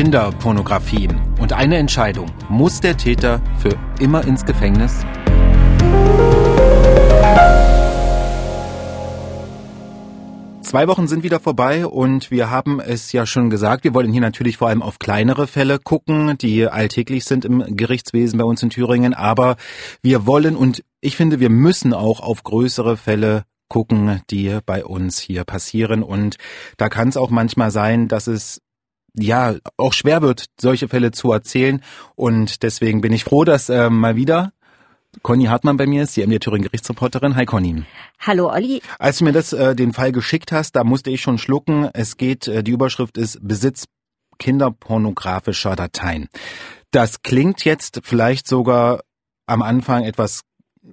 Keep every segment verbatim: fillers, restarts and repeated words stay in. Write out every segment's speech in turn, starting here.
Kinderpornografie. Und eine Entscheidung: Muss der Täter für immer ins Gefängnis? Zwei Wochen sind wieder vorbei und wir haben es ja schon gesagt, wir wollen hier natürlich vor allem auf kleinere Fälle gucken, die alltäglich sind im Gerichtswesen bei uns in Thüringen, aber wir wollen und ich finde, wir müssen auch auf größere Fälle gucken, die bei uns hier passieren und da kann es auch manchmal sein, dass es ja auch schwer wird, solche Fälle zu erzählen und deswegen bin ich froh, dass äh, mal wieder Conny Hartmann bei mir ist, die M D R Thüringen Gerichtsreporterin. Hi Conny. Hallo Olli. Als du mir das äh, den Fall geschickt hast, da musste ich schon schlucken. Es geht, äh, die Überschrift ist Besitz kinderpornografischer Dateien. Das klingt jetzt vielleicht sogar am Anfang etwas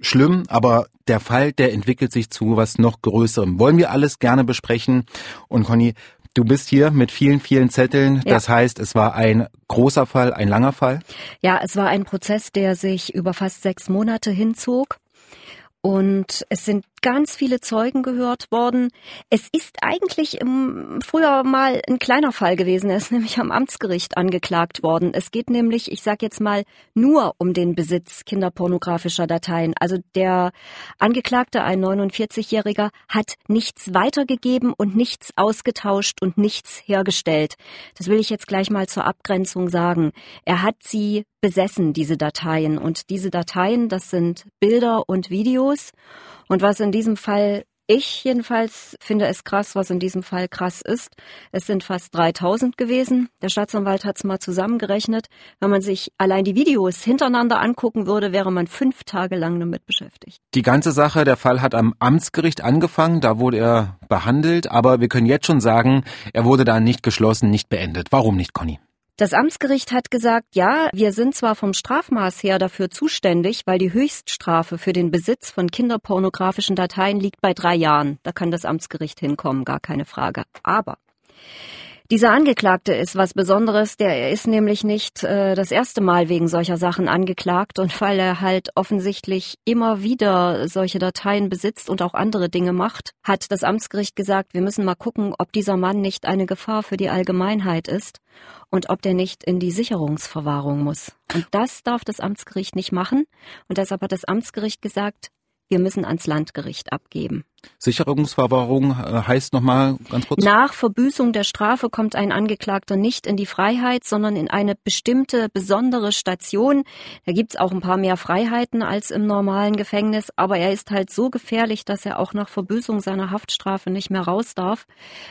schlimm, aber der Fall, der entwickelt sich zu was noch Größerem. Wollen wir alles gerne besprechen. Und Conny, du bist hier mit vielen, vielen Zetteln. Ja. Das heißt, es war ein großer Fall, ein langer Fall. Ja, es war ein Prozess, der sich über fast sechs Monate hinzog. Und es sind ganz viele Zeugen gehört worden. Es ist eigentlich im, früher mal ein kleiner Fall gewesen. Er ist nämlich am Amtsgericht angeklagt worden. Es geht nämlich, ich sage jetzt mal, nur um den Besitz kinderpornografischer Dateien. Also der Angeklagte, ein neunundvierzigjähriger, hat nichts weitergegeben und nichts ausgetauscht und nichts hergestellt. Das will ich jetzt gleich mal zur Abgrenzung sagen. Er hat sie besessen, diese Dateien. Und diese Dateien, das sind Bilder und Videos. Und was in diesem Fall, ich jedenfalls finde es krass, was in diesem Fall krass ist, es sind fast dreitausend gewesen. Der Staatsanwalt hat es mal zusammengerechnet. Wenn man sich allein die Videos hintereinander angucken würde, wäre man fünf Tage lang damit beschäftigt. Die ganze Sache, der Fall hat am Amtsgericht angefangen, da wurde er behandelt. Aber wir können jetzt schon sagen, er wurde da nicht geschlossen, nicht beendet. Warum nicht, Conny? Das Amtsgericht hat gesagt, ja, wir sind zwar vom Strafmaß her dafür zuständig, weil die Höchststrafe für den Besitz von kinderpornografischen Dateien liegt bei drei Jahren. Da kann das Amtsgericht hinkommen, gar keine Frage. Aber dieser Angeklagte ist was Besonderes. Der ist nämlich nicht äh, das erste Mal wegen solcher Sachen angeklagt. Und weil er halt offensichtlich immer wieder solche Dateien besitzt und auch andere Dinge macht, hat das Amtsgericht gesagt, wir müssen mal gucken, ob dieser Mann nicht eine Gefahr für die Allgemeinheit ist. Und ob der nicht in die Sicherungsverwahrung muss. Und das darf das Amtsgericht nicht machen. Und deshalb hat das Amtsgericht gesagt, wir müssen ans Landgericht abgeben. Sicherungsverwahrung heißt nochmal ganz kurz? Nach Verbüßung der Strafe kommt ein Angeklagter nicht in die Freiheit, sondern in eine bestimmte, besondere Station. Da gibt's auch ein paar mehr Freiheiten als im normalen Gefängnis, aber er ist halt so gefährlich, dass er auch nach Verbüßung seiner Haftstrafe nicht mehr raus darf,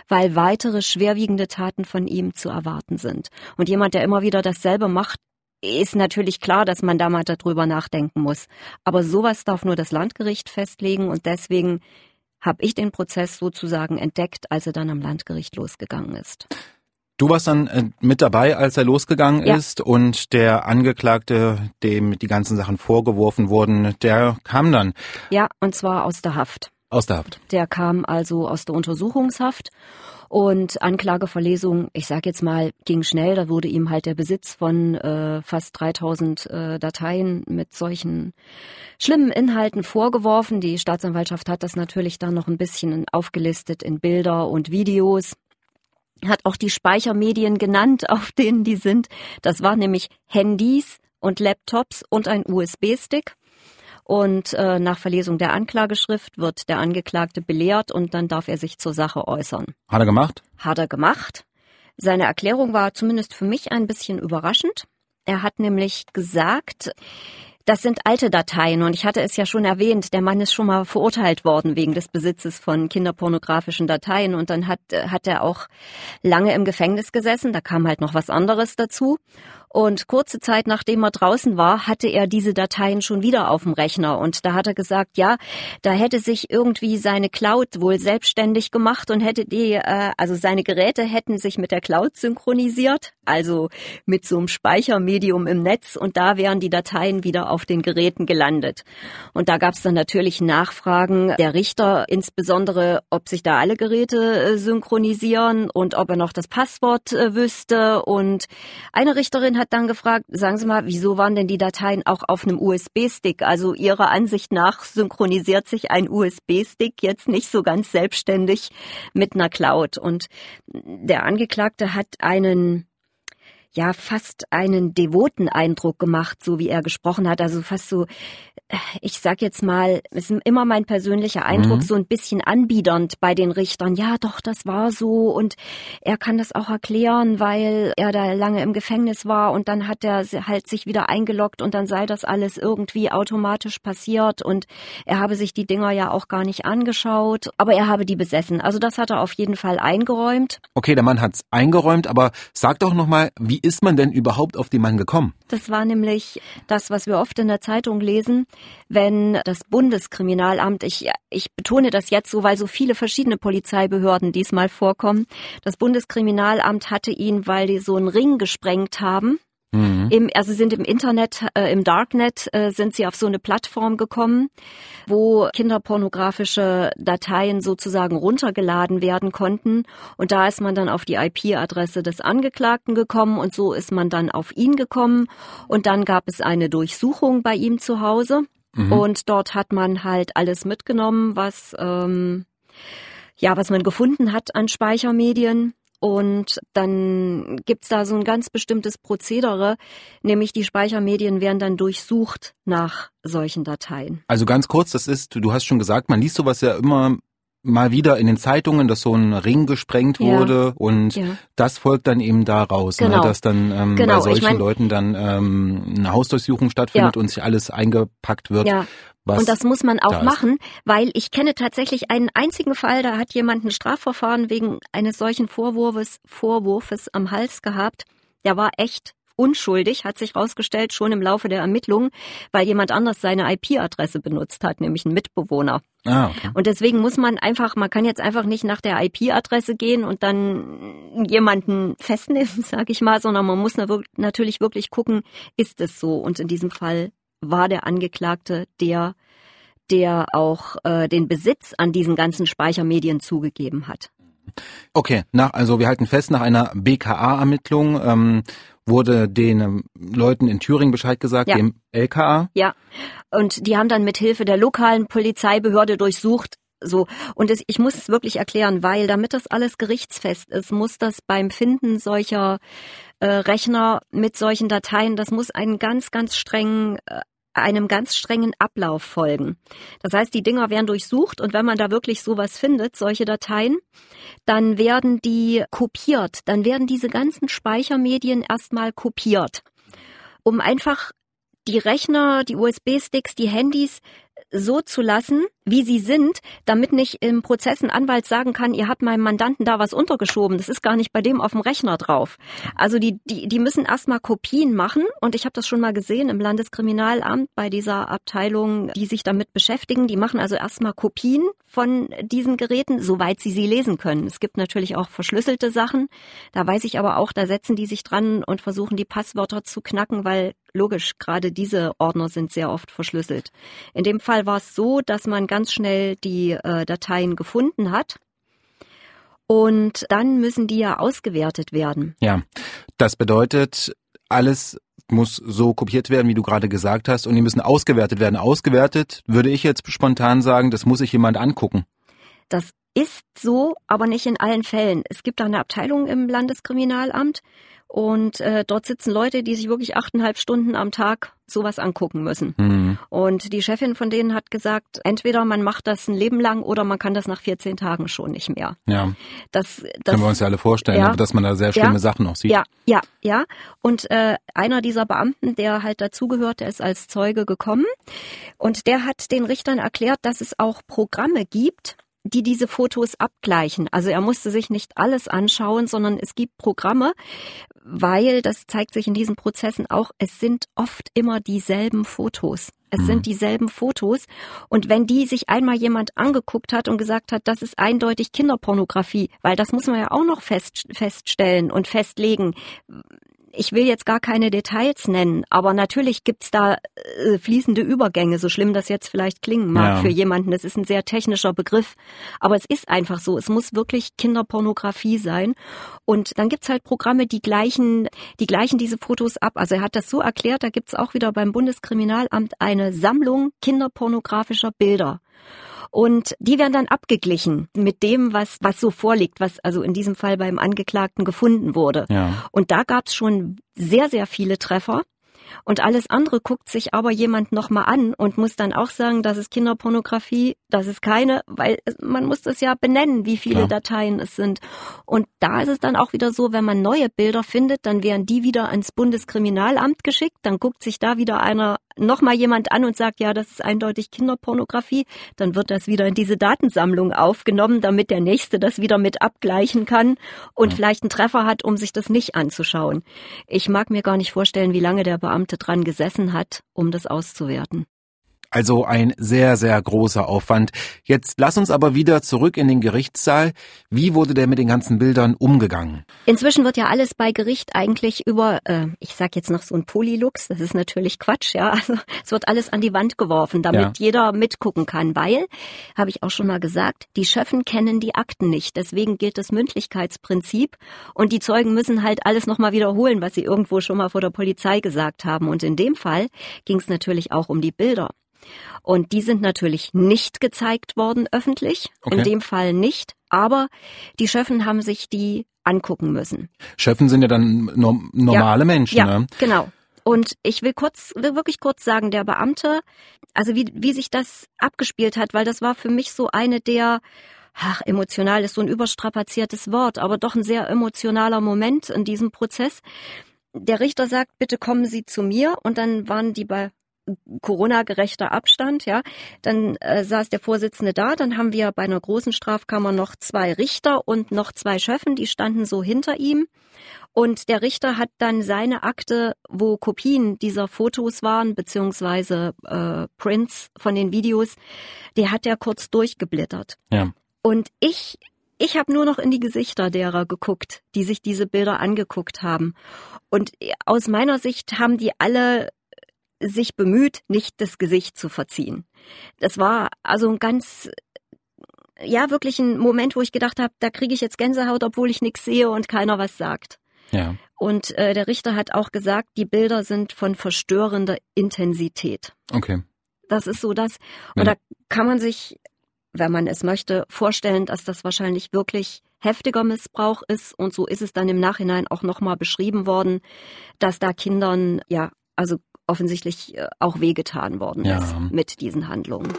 weil weitere schwerwiegende Taten von ihm zu erwarten sind. Und jemand, der immer wieder dasselbe macht, ist natürlich klar, dass man da mal darüber nachdenken muss. Aber sowas darf nur das Landgericht festlegen und deswegen habe ich den Prozess sozusagen entdeckt, als er dann am Landgericht losgegangen ist. Du warst dann mit dabei, als er losgegangen ja. ist und der Angeklagte, dem die ganzen Sachen vorgeworfen wurden, der kam dann. Ja, und zwar aus der Haft. Aus der Haft. Der kam also aus der Untersuchungshaft. Und Anklageverlesung, ich sag jetzt mal, ging schnell. Da wurde ihm halt der Besitz von äh, fast dreitausend äh, Dateien mit solchen schlimmen Inhalten vorgeworfen. Die Staatsanwaltschaft hat das natürlich dann noch ein bisschen aufgelistet in Bilder und Videos. Hat auch die Speichermedien genannt, auf denen die sind. Das waren nämlich Handys und Laptops und ein U S B-Stick. Und äh, nach Verlesung der Anklageschrift wird der Angeklagte belehrt und dann darf er sich zur Sache äußern. Hat er gemacht? Hat er gemacht. Seine Erklärung war zumindest für mich ein bisschen überraschend. Er hat nämlich gesagt, das sind alte Dateien und ich hatte es ja schon erwähnt, der Mann ist schon mal verurteilt worden wegen des Besitzes von kinderpornografischen Dateien und dann hat, hat er auch lange im Gefängnis gesessen, da kam halt noch was anderes dazu und kurze Zeit nachdem er draußen war, hatte er diese Dateien schon wieder auf dem Rechner und da hat er gesagt, ja, da hätte sich irgendwie seine Cloud wohl selbstständig gemacht und hätte die, äh, also seine Geräte hätten sich mit der Cloud synchronisiert, also mit so einem Speichermedium im Netz und da wären die Dateien wieder auf auf den Geräten gelandet. Und da gab es dann natürlich Nachfragen der Richter, insbesondere ob sich da alle Geräte synchronisieren und ob er noch das Passwort wüsste. Und eine Richterin hat dann gefragt, sagen Sie mal, wieso waren denn die Dateien auch auf einem U S B-Stick? Also Ihrer Ansicht nach synchronisiert sich ein U S B-Stick jetzt nicht so ganz selbstständig mit einer Cloud. Und der Angeklagte hat einen ja fast einen devoten Eindruck gemacht, so wie er gesprochen hat. Also fast so, ich sag jetzt mal, es ist immer mein persönlicher Eindruck, mhm. so ein bisschen anbiedernd bei den Richtern. Ja, doch, das war so und er kann das auch erklären, weil er da lange im Gefängnis war und dann hat er halt sich wieder eingeloggt und dann sei das alles irgendwie automatisch passiert und er habe sich die Dinger ja auch gar nicht angeschaut, aber er habe die besessen. Also das hat er auf jeden Fall eingeräumt. Okay, der Mann hat's eingeräumt, aber sag doch nochmal, wie ist man denn überhaupt auf den Mann gekommen? Das war nämlich das, was wir oft in der Zeitung lesen, wenn das Bundeskriminalamt, ich, ich betone das jetzt so, weil so viele verschiedene Polizeibehörden diesmal vorkommen, das Bundeskriminalamt hatte ihn, weil die so einen Ring gesprengt haben. Mhm. Im, also sind im Internet, äh, im Darknet äh, sind sie auf so eine Plattform gekommen, wo kinderpornografische Dateien sozusagen runtergeladen werden konnten. Und da ist man dann auf die I P-Adresse des Angeklagten gekommen und so ist man dann auf ihn gekommen. Und dann gab es eine Durchsuchung bei ihm zu Hause. Mhm. Und dort hat man halt alles mitgenommen, was, ähm, ja, was man gefunden hat an Speichermedien. Und dann gibt's da so ein ganz bestimmtes Prozedere, nämlich die Speichermedien werden dann durchsucht nach solchen Dateien. Also ganz kurz, das ist, du hast schon gesagt, man liest sowas ja immer mal wieder in den Zeitungen, dass so ein Ring gesprengt wurde ja. und ja. das folgt dann eben daraus, genau. ne, dass dann ähm, genau. bei solchen ich mein, Leuten dann ähm, eine Hausdurchsuchung stattfindet ja. und sich alles eingepackt wird. Ja. Was und das muss man auch machen, weil ich kenne tatsächlich einen einzigen Fall, da hat jemand ein Strafverfahren wegen eines solchen Vorwurfes, Vorwurfes am Hals gehabt. Der war echt unschuldig, hat sich rausgestellt, schon im Laufe der Ermittlungen, weil jemand anders seine I P-Adresse benutzt hat, nämlich ein Mitbewohner. Ah, okay. Und deswegen muss man einfach, man kann jetzt einfach nicht nach der I P-Adresse gehen und dann jemanden festnehmen, sage ich mal, sondern man muss natürlich wirklich gucken, ist es so? Und in diesem Fall war der Angeklagte der, der auch äh, den Besitz an diesen ganzen Speichermedien zugegeben hat. Okay, nach, also wir halten fest, nach einer B K A-Ermittlung ähm, wurde den ähm, Leuten in Thüringen Bescheid gesagt, ja. dem L K A? Ja, und die haben dann mit Hilfe der lokalen Polizeibehörde durchsucht. So, und es, ich muss es wirklich erklären, weil damit das alles gerichtsfest ist, muss das beim Finden solcher äh, Rechner mit solchen Dateien, das muss einen ganz, ganz strengen, äh, einem ganz strengen Ablauf folgen. Das heißt, die Dinger werden durchsucht und wenn man da wirklich sowas findet, solche Dateien, dann werden die kopiert, dann werden diese ganzen Speichermedien erstmal kopiert, um einfach die Rechner, die U S B-Sticks, die Handys so zu lassen, wie sie sind, damit nicht im Prozess ein Anwalt sagen kann, ihr habt meinem Mandanten da was untergeschoben, das ist gar nicht bei dem auf dem Rechner drauf. Also die die, die müssen erstmal Kopien machen und ich habe das schon mal gesehen im Landeskriminalamt bei dieser Abteilung, die sich damit beschäftigen, die machen also erstmal Kopien von diesen Geräten, soweit sie sie lesen können. Es gibt natürlich auch verschlüsselte Sachen, da weiß ich aber auch, da setzen die sich dran und versuchen die Passwörter zu knacken, weil logisch, gerade diese Ordner sind sehr oft verschlüsselt. In dem Fall war es so, dass man ganz schnell die äh, Dateien gefunden hat und dann müssen die ja ausgewertet werden. Ja, das bedeutet, alles muss so kopiert werden, wie du gerade gesagt hast und die müssen ausgewertet werden. Ausgewertet würde ich jetzt spontan sagen, das muss sich jemand angucken. Das ist so, aber nicht in allen Fällen. Es gibt da eine Abteilung im Landeskriminalamt, und äh, dort sitzen Leute, die sich wirklich achteinhalb Stunden am Tag sowas angucken müssen. Mhm. Und die Chefin von denen hat gesagt, entweder man macht das ein Leben lang oder man kann das nach vierzehn Tagen schon nicht mehr. Ja, das, das können wir uns ja alle vorstellen, ja, dass man da sehr schlimme ja, Sachen noch sieht. Ja, ja, ja. Und äh, einer dieser Beamten, der halt dazugehört, der ist als Zeuge gekommen und der hat den Richtern erklärt, dass es auch Programme gibt, die diese Fotos abgleichen. Also er musste sich nicht alles anschauen, sondern es gibt Programme, weil, das zeigt sich in diesen Prozessen auch, es sind oft immer dieselben Fotos. Es mhm. sind dieselben Fotos. Und wenn die sich einmal jemand angeguckt hat und gesagt hat, das ist eindeutig Kinderpornografie, weil das muss man ja auch noch fest, feststellen und festlegen. Ich will jetzt gar keine Details nennen, aber natürlich gibt's da äh, fließende Übergänge, so schlimm das jetzt vielleicht klingen mag ja. für jemanden. Das ist ein sehr technischer Begriff, aber es ist einfach so. Es muss wirklich Kinderpornografie sein. Und dann gibt's halt Programme, die gleichen, die gleichen diese Fotos ab. Also er hat das so erklärt, da gibt's auch wieder beim Bundeskriminalamt eine Sammlung kinderpornografischer Bilder. und die werden dann abgeglichen mit dem, was was so vorliegt, was also in diesem Fall beim Angeklagten gefunden wurde. Ja. Und da gab es schon sehr, sehr viele Treffer. Und alles andere guckt sich aber jemand nochmal an und muss dann auch sagen, das ist Kinderpornografie, das ist keine, weil man muss das ja benennen, wie viele Klar. Dateien es sind. Und da ist es dann auch wieder so, wenn man neue Bilder findet, dann werden die wieder ans Bundeskriminalamt geschickt, dann guckt sich da wieder einer, nochmal jemand an und sagt, ja, das ist eindeutig Kinderpornografie, dann wird das wieder in diese Datensammlung aufgenommen, damit der Nächste das wieder mit abgleichen kann und ja. vielleicht einen Treffer hat, um sich das nicht anzuschauen. Ich mag mir gar nicht vorstellen, wie lange der Beamte dran gesessen hat, um das auszuwerten. Also ein sehr, sehr großer Aufwand. Jetzt lass uns aber wieder zurück in den Gerichtssaal. Wie wurde der mit den ganzen Bildern umgegangen? Inzwischen wird ja alles bei Gericht eigentlich über, äh, ich sag jetzt noch so ein Polylux, das ist natürlich Quatsch, ja. Also es wird alles an die Wand geworfen, damit ja. jeder mitgucken kann, weil, habe ich auch schon mal gesagt, die Schöffen kennen die Akten nicht. Deswegen gilt das Mündlichkeitsprinzip und die Zeugen müssen halt alles nochmal wiederholen, was sie irgendwo schon mal vor der Polizei gesagt haben. Und in dem Fall ging es natürlich auch um die Bilder. Und die sind natürlich nicht gezeigt worden öffentlich, okay. in dem Fall nicht, aber die Schöffen haben sich die angucken müssen. Schöffen sind ja dann no- normale ja. Menschen, ja, ne? Genau. Und ich will kurz, will wirklich kurz sagen, der Beamte, also wie, wie sich das abgespielt hat, weil das war für mich so eine der, ach, emotional ist so ein überstrapaziertes Wort, aber doch ein sehr emotionaler Moment in diesem Prozess. Der Richter sagt, bitte kommen Sie zu mir, und dann waren die bei Corona-gerechter Abstand, ja. Dann äh, saß der Vorsitzende da, dann haben wir bei einer großen Strafkammer noch zwei Richter und noch zwei Schöffen, die standen so hinter ihm. Und der Richter hat dann seine Akte, wo Kopien dieser Fotos waren, beziehungsweise äh, Prints von den Videos, die hat er kurz durchgeblättert. Ja. Und ich... Ich habe nur noch in die Gesichter derer geguckt, die sich diese Bilder angeguckt haben. Und aus meiner Sicht haben die alle sich bemüht, nicht das Gesicht zu verziehen. Das war also ein ganz, ja, wirklich ein Moment, wo ich gedacht habe, da kriege ich jetzt Gänsehaut, obwohl ich nichts sehe und keiner was sagt. Ja. Und äh, der Richter hat auch gesagt, die Bilder sind von verstörender Intensität. Okay. Das ist so das. Und ja. da kann man sich, wenn man es möchte, vorstellen, dass das wahrscheinlich wirklich heftiger Missbrauch ist. Und so ist es dann im Nachhinein auch nochmal beschrieben worden, dass da Kindern, ja, also offensichtlich auch wehgetan worden ja. ist mit diesen Handlungen.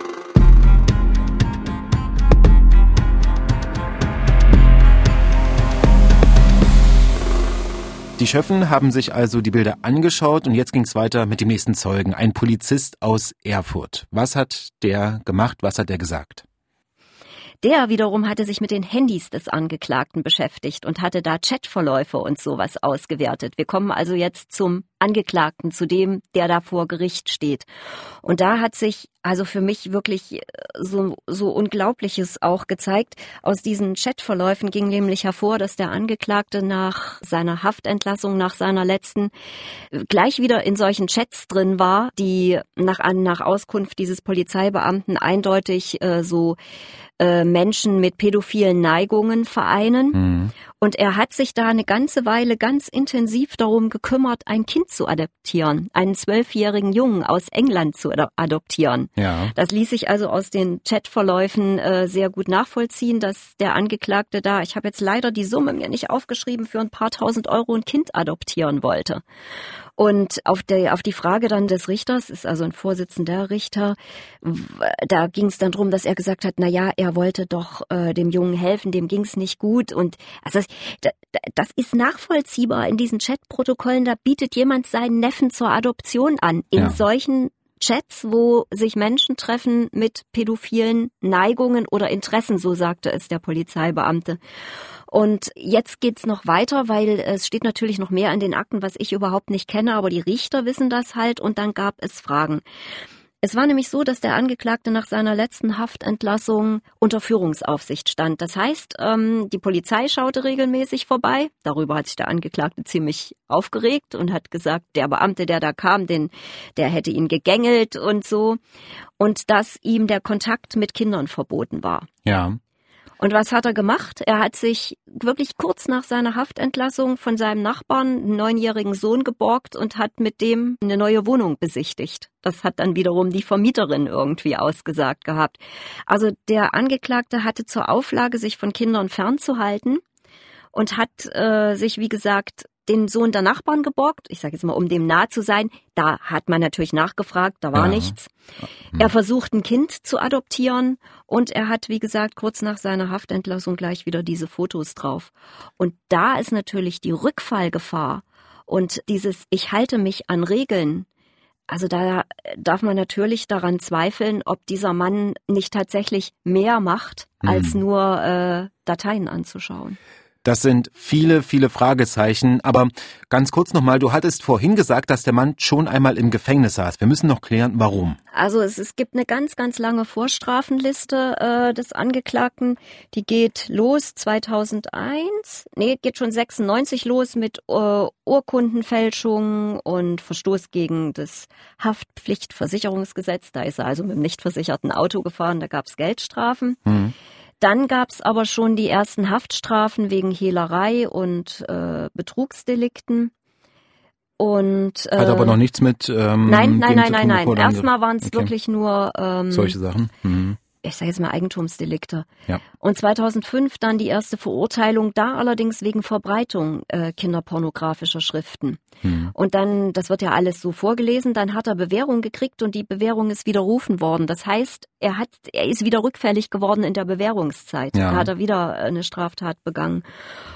Die Schöffen haben sich also die Bilder angeschaut und jetzt ging es weiter mit dem nächsten Zeugen, ein Polizist aus Erfurt. Was hat der gemacht? Was hat der gesagt? Der wiederum hatte sich mit den Handys des Angeklagten beschäftigt und hatte da Chatverläufe und sowas ausgewertet. Wir kommen also jetzt zum Angeklagten, zu dem, der da vor Gericht steht. Und da hat sich also für mich wirklich so, so Unglaubliches auch gezeigt. Aus diesen Chatverläufen ging nämlich hervor, dass der Angeklagte nach seiner Haftentlassung, nach seiner letzten, gleich wieder in solchen Chats drin war, die nach, nach Auskunft dieses Polizeibeamten eindeutig äh, so äh, Menschen mit pädophilen Neigungen vereinen. Mhm. Und er hat sich da eine ganze Weile ganz intensiv darum gekümmert, ein Kind zu adoptieren, einen zwölfjährigen Jungen aus England zu adoptieren. Ja. Das ließ sich also aus den Chatverläufen äh, sehr gut nachvollziehen, dass der Angeklagte da, ich habe jetzt leider die Summe mir nicht aufgeschrieben, für ein paar tausend Euro ein Kind adoptieren wollte. Und auf, der, auf die Frage dann des Richters, ist also ein vorsitzender Richter, da ging es dann drum, dass er gesagt hat, na ja, er wollte doch äh, dem Jungen helfen, dem ging es nicht gut. Und also das, das ist nachvollziehbar in diesen Chatprotokollen, da bietet jemand seinen Neffen zur Adoption an. In ja. solchen Chats, wo sich Menschen treffen mit pädophilen Neigungen oder Interessen, so sagte es der Polizeibeamte. Und jetzt geht's noch weiter, weil es steht natürlich noch mehr in den Akten, was ich überhaupt nicht kenne, aber die Richter wissen das halt und dann gab es Fragen. Es war nämlich so, dass der Angeklagte nach seiner letzten Haftentlassung unter Führungsaufsicht stand. Das heißt, die Polizei schaute regelmäßig vorbei. Darüber hat sich der Angeklagte ziemlich aufgeregt und hat gesagt, der Beamte, der da kam, den, der hätte ihn gegängelt und so. Und dass ihm der Kontakt mit Kindern verboten war. Ja. Und was hat er gemacht? Er hat sich wirklich kurz nach seiner Haftentlassung von seinem Nachbarn einen neunjährigen Sohn geborgt und hat mit dem eine neue Wohnung besichtigt. Das hat dann wiederum die Vermieterin irgendwie ausgesagt gehabt. Also der Angeklagte hatte zur Auflage, sich von Kindern fernzuhalten und hat äh, sich, wie gesagt, den Sohn der Nachbarn geborgt. Ich sage jetzt mal, um dem nahe zu sein. Da hat man natürlich nachgefragt, da war ja nichts. Er versucht, ein Kind zu adoptieren. Und er hat, wie gesagt, kurz nach seiner Haftentlassung gleich wieder diese Fotos drauf. Und da ist natürlich die Rückfallgefahr. Und dieses "Ich halte mich an Regeln", also da darf man natürlich daran zweifeln, ob dieser Mann nicht tatsächlich mehr macht, als mhm. nur äh, Dateien anzuschauen. Das sind viele, viele Fragezeichen. Aber ganz kurz nochmal, du hattest vorhin gesagt, dass der Mann schon einmal im Gefängnis saß. Wir müssen noch klären, warum. Also es, es gibt eine ganz, ganz lange Vorstrafenliste äh, des Angeklagten. Die geht los zweitausendeins, nee, geht schon sechsundneunzig los mit äh, Urkundenfälschung und Verstoß gegen das Haftpflichtversicherungsgesetz. Da ist er also mit dem nicht versicherten Auto gefahren, da gab es Geldstrafen. Mhm. Dann gab es aber schon die ersten Haftstrafen wegen Hehlerei und äh, Betrugsdelikten. Und, äh, hat aber noch nichts mit ähm, Nein, nein, nein, nein, nein. Erstmal waren es okay. wirklich nur ähm, solche Sachen. Mhm. Ich sage jetzt mal Eigentumsdelikte. Ja. Und zweitausendfünf dann die erste Verurteilung, da allerdings wegen Verbreitung äh, kinderpornografischer Schriften. Mhm. Und dann, das wird ja alles so vorgelesen, dann hat er Bewährung gekriegt und die Bewährung ist widerrufen worden. Das heißt, er hat, er ist wieder rückfällig geworden in der Bewährungszeit. Ja. Da hat er wieder eine Straftat begangen.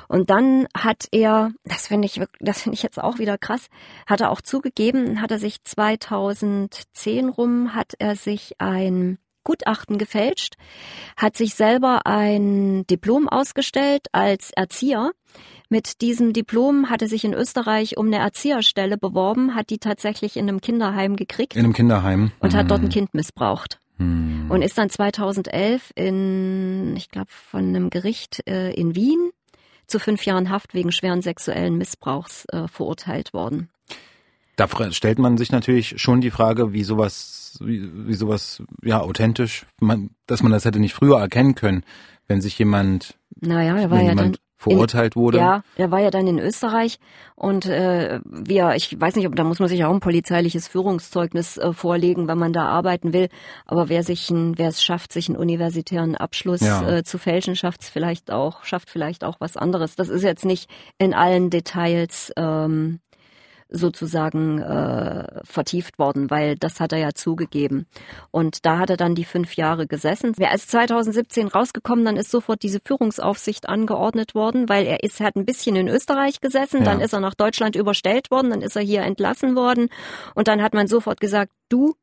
Und dann hat er, das finde ich, das finde ich jetzt auch wieder krass, hat er auch zugegeben, hat er sich zweitausendzehn rum, hat er sich ein Gutachten gefälscht, hat sich selber ein Diplom ausgestellt als Erzieher. Mit diesem Diplom hatte sich in Österreich um eine Erzieherstelle beworben, hat die tatsächlich in einem Kinderheim gekriegt. In einem Kinderheim. Und hm. hat dort ein Kind missbraucht. Hm. Und ist dann zweitausendelf in, ich glaube, von einem Gericht äh, in Wien zu fünf Jahren Haft wegen schweren sexuellen Missbrauchs äh, verurteilt worden. Da stellt man sich natürlich schon die Frage, wie sowas, wie, wie sowas, ja, authentisch, man, dass man das hätte nicht früher erkennen können, wenn sich jemand, naja, er war wenn ja jemand dann verurteilt in, wurde. Ja, er war ja dann in Österreich und äh, wir, ich weiß nicht, ob da muss man sich auch ein polizeiliches Führungszeugnis äh, vorlegen, wenn man da arbeiten will. Aber wer sich, ein, wer es schafft, sich einen universitären Abschluss ja. äh, zu fälschen, schafft es vielleicht auch, schafft vielleicht auch was anderes. Das ist jetzt nicht in allen Details Ähm, sozusagen äh, vertieft worden, weil das hat er ja zugegeben. Und da hat er dann die fünf Jahre gesessen. Er ist zweitausendsiebzehn rausgekommen, dann ist sofort diese Führungsaufsicht angeordnet worden, weil er ist, hat ein bisschen in Österreich gesessen, ja. dann ist er nach Deutschland überstellt worden, dann ist er hier entlassen worden und dann hat man sofort gesagt, du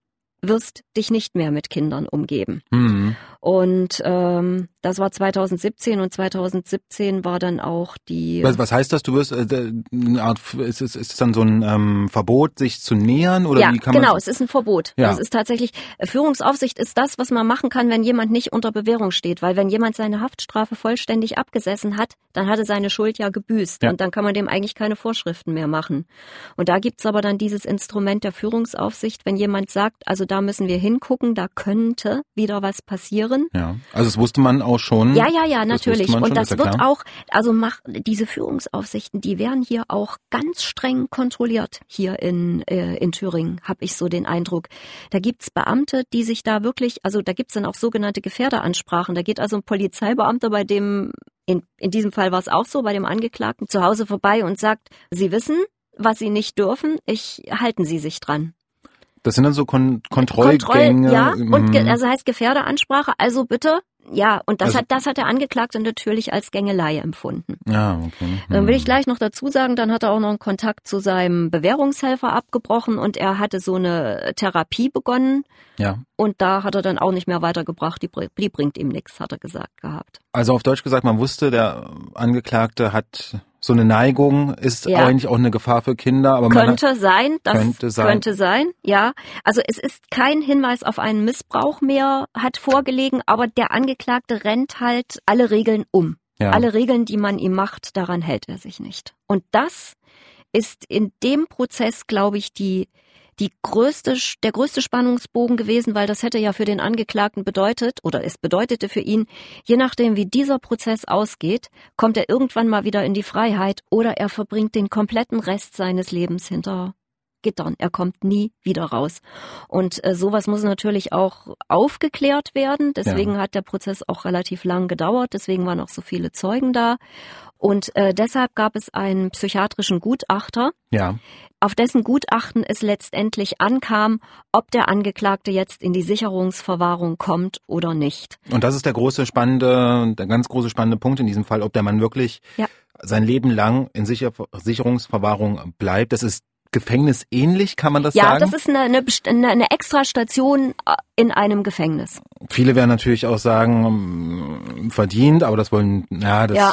wirst dich nicht mehr mit Kindern umgeben. Mhm. Und ähm, das war zweitausendsiebzehn und zweitausendsiebzehn war dann auch die... Was, was heißt das? Du wirst, äh, eine Art, ist es ist, ist dann so ein ähm, Verbot, sich zu nähern? Oder ja, wie kann man genau, es ist ein Verbot. Ja. Das ist tatsächlich, Führungsaufsicht ist das, was man machen kann, wenn jemand nicht unter Bewährung steht. Weil wenn jemand seine Haftstrafe vollständig abgesessen hat, dann hat er seine Schuld ja gebüßt. Ja. Und dann kann man dem eigentlich keine Vorschriften mehr machen. Und da gibt's aber dann dieses Instrument der Führungsaufsicht, wenn jemand sagt, also da müssen wir hingucken, da könnte wieder was passieren. Ja, also das wusste man auch schon. Ja, ja, ja, natürlich. Und das wird auch, also mach, diese Führungsaufsichten, die werden hier auch ganz streng kontrolliert, hier in, äh, in Thüringen, habe ich so den Eindruck. Da gibt es Beamte, die sich da wirklich, also da gibt es dann auch sogenannte Gefährderansprachen. Da geht also ein Polizeibeamter bei dem, in, in diesem Fall war es auch so, bei dem Angeklagten zu Hause vorbei und sagt, Sie wissen, was Sie nicht dürfen, ich halten Sie sich dran. Das sind dann so Kon- Kontrollgänge. Kontroll, ja, mhm. und ge- also heißt Gefährderansprache, also bitte, ja, und das also, hat das hat der Angeklagte natürlich als Gängelei empfunden. Ja, okay. Mhm. Dann will ich gleich noch dazu sagen, dann hat er auch noch einen Kontakt zu seinem Bewährungshelfer abgebrochen und er hatte so eine Therapie begonnen. Ja. Und da hat er dann auch nicht mehr weitergebracht, die, die bringt ihm nichts, hat er gesagt gehabt. Also auf Deutsch gesagt, man wusste, der Angeklagte hat so eine Neigung, ist ja. eigentlich auch eine Gefahr für Kinder. Aber könnte man hat, sein, das könnte sein. könnte sein, ja. Also es ist kein Hinweis auf einen Missbrauch mehr, hat vorgelegen, aber der Angeklagte rennt halt alle Regeln um. Ja. Alle Regeln, die man ihm macht, daran hält er sich nicht. Und das ist in dem Prozess, glaube ich, die die größte, der größte Spannungsbogen gewesen, weil das hätte ja für den Angeklagten bedeutet, oder es bedeutete für ihn, je nachdem wie dieser Prozess ausgeht, kommt er irgendwann mal wieder in die Freiheit oder er verbringt den kompletten Rest seines Lebens hinter Gittern. Er kommt nie wieder raus. Und äh, sowas muss natürlich auch aufgeklärt werden. Deswegen ja. hat der Prozess auch relativ lang gedauert. Deswegen waren auch so viele Zeugen da. Und äh, deshalb gab es einen psychiatrischen Gutachter, ja. auf dessen Gutachten es letztendlich ankam, ob der Angeklagte jetzt in die Sicherungsverwahrung kommt oder nicht. Und das ist der große spannende, der ganz große spannende Punkt in diesem Fall, ob der Mann wirklich ja. sein Leben lang in Sicher- Sicherungsverwahrung bleibt. Das ist Gefängnis ähnlich, kann man das ja, sagen? Ja, das ist eine, eine, eine Extrastation in einem Gefängnis. Viele werden natürlich auch sagen, verdient, aber das wollen, ja, das. Ja,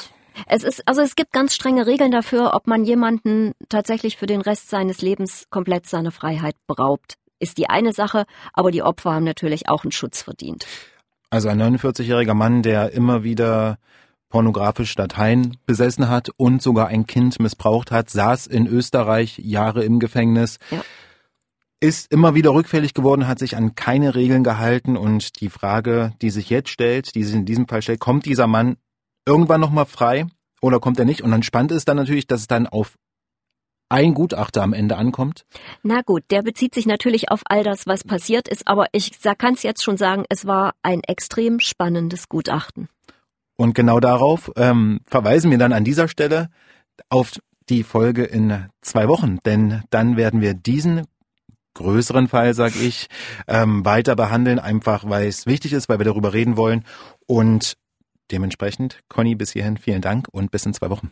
es ist, also es gibt ganz strenge Regeln dafür, ob man jemanden tatsächlich für den Rest seines Lebens komplett seine Freiheit beraubt. Ist die eine Sache, aber die Opfer haben natürlich auch einen Schutz verdient. Also ein neunundvierzigjähriger Mann, der immer wieder pornografische Dateien besessen hat und sogar ein Kind missbraucht hat, saß in Österreich Jahre im Gefängnis, ja. ist immer wieder rückfällig geworden, hat sich an keine Regeln gehalten. Und die Frage, die sich jetzt stellt, die sich in diesem Fall stellt, kommt dieser Mann irgendwann nochmal frei oder kommt er nicht? Und dann spannend ist dann natürlich, dass es dann auf ein Gutachter am Ende ankommt? Na gut, der bezieht sich natürlich auf all das, was passiert ist. Aber ich kann es jetzt schon sagen, es war ein extrem spannendes Gutachten. Und genau darauf ähm, verweisen wir dann an dieser Stelle auf die Folge in zwei Wochen. Denn dann werden wir diesen größeren Fall, sag ich, ähm, weiter behandeln. Einfach, weil es wichtig ist, weil wir darüber reden wollen. Und dementsprechend, Conny, bis hierhin vielen Dank und bis in zwei Wochen.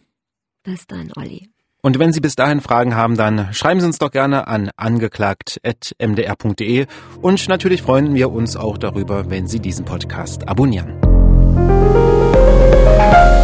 Bis dann, Olli. Und wenn Sie bis dahin Fragen haben, dann schreiben Sie uns doch gerne an angeklagt at m d r punkt d e. Und natürlich freuen wir uns auch darüber, wenn Sie diesen Podcast abonnieren. Thank you.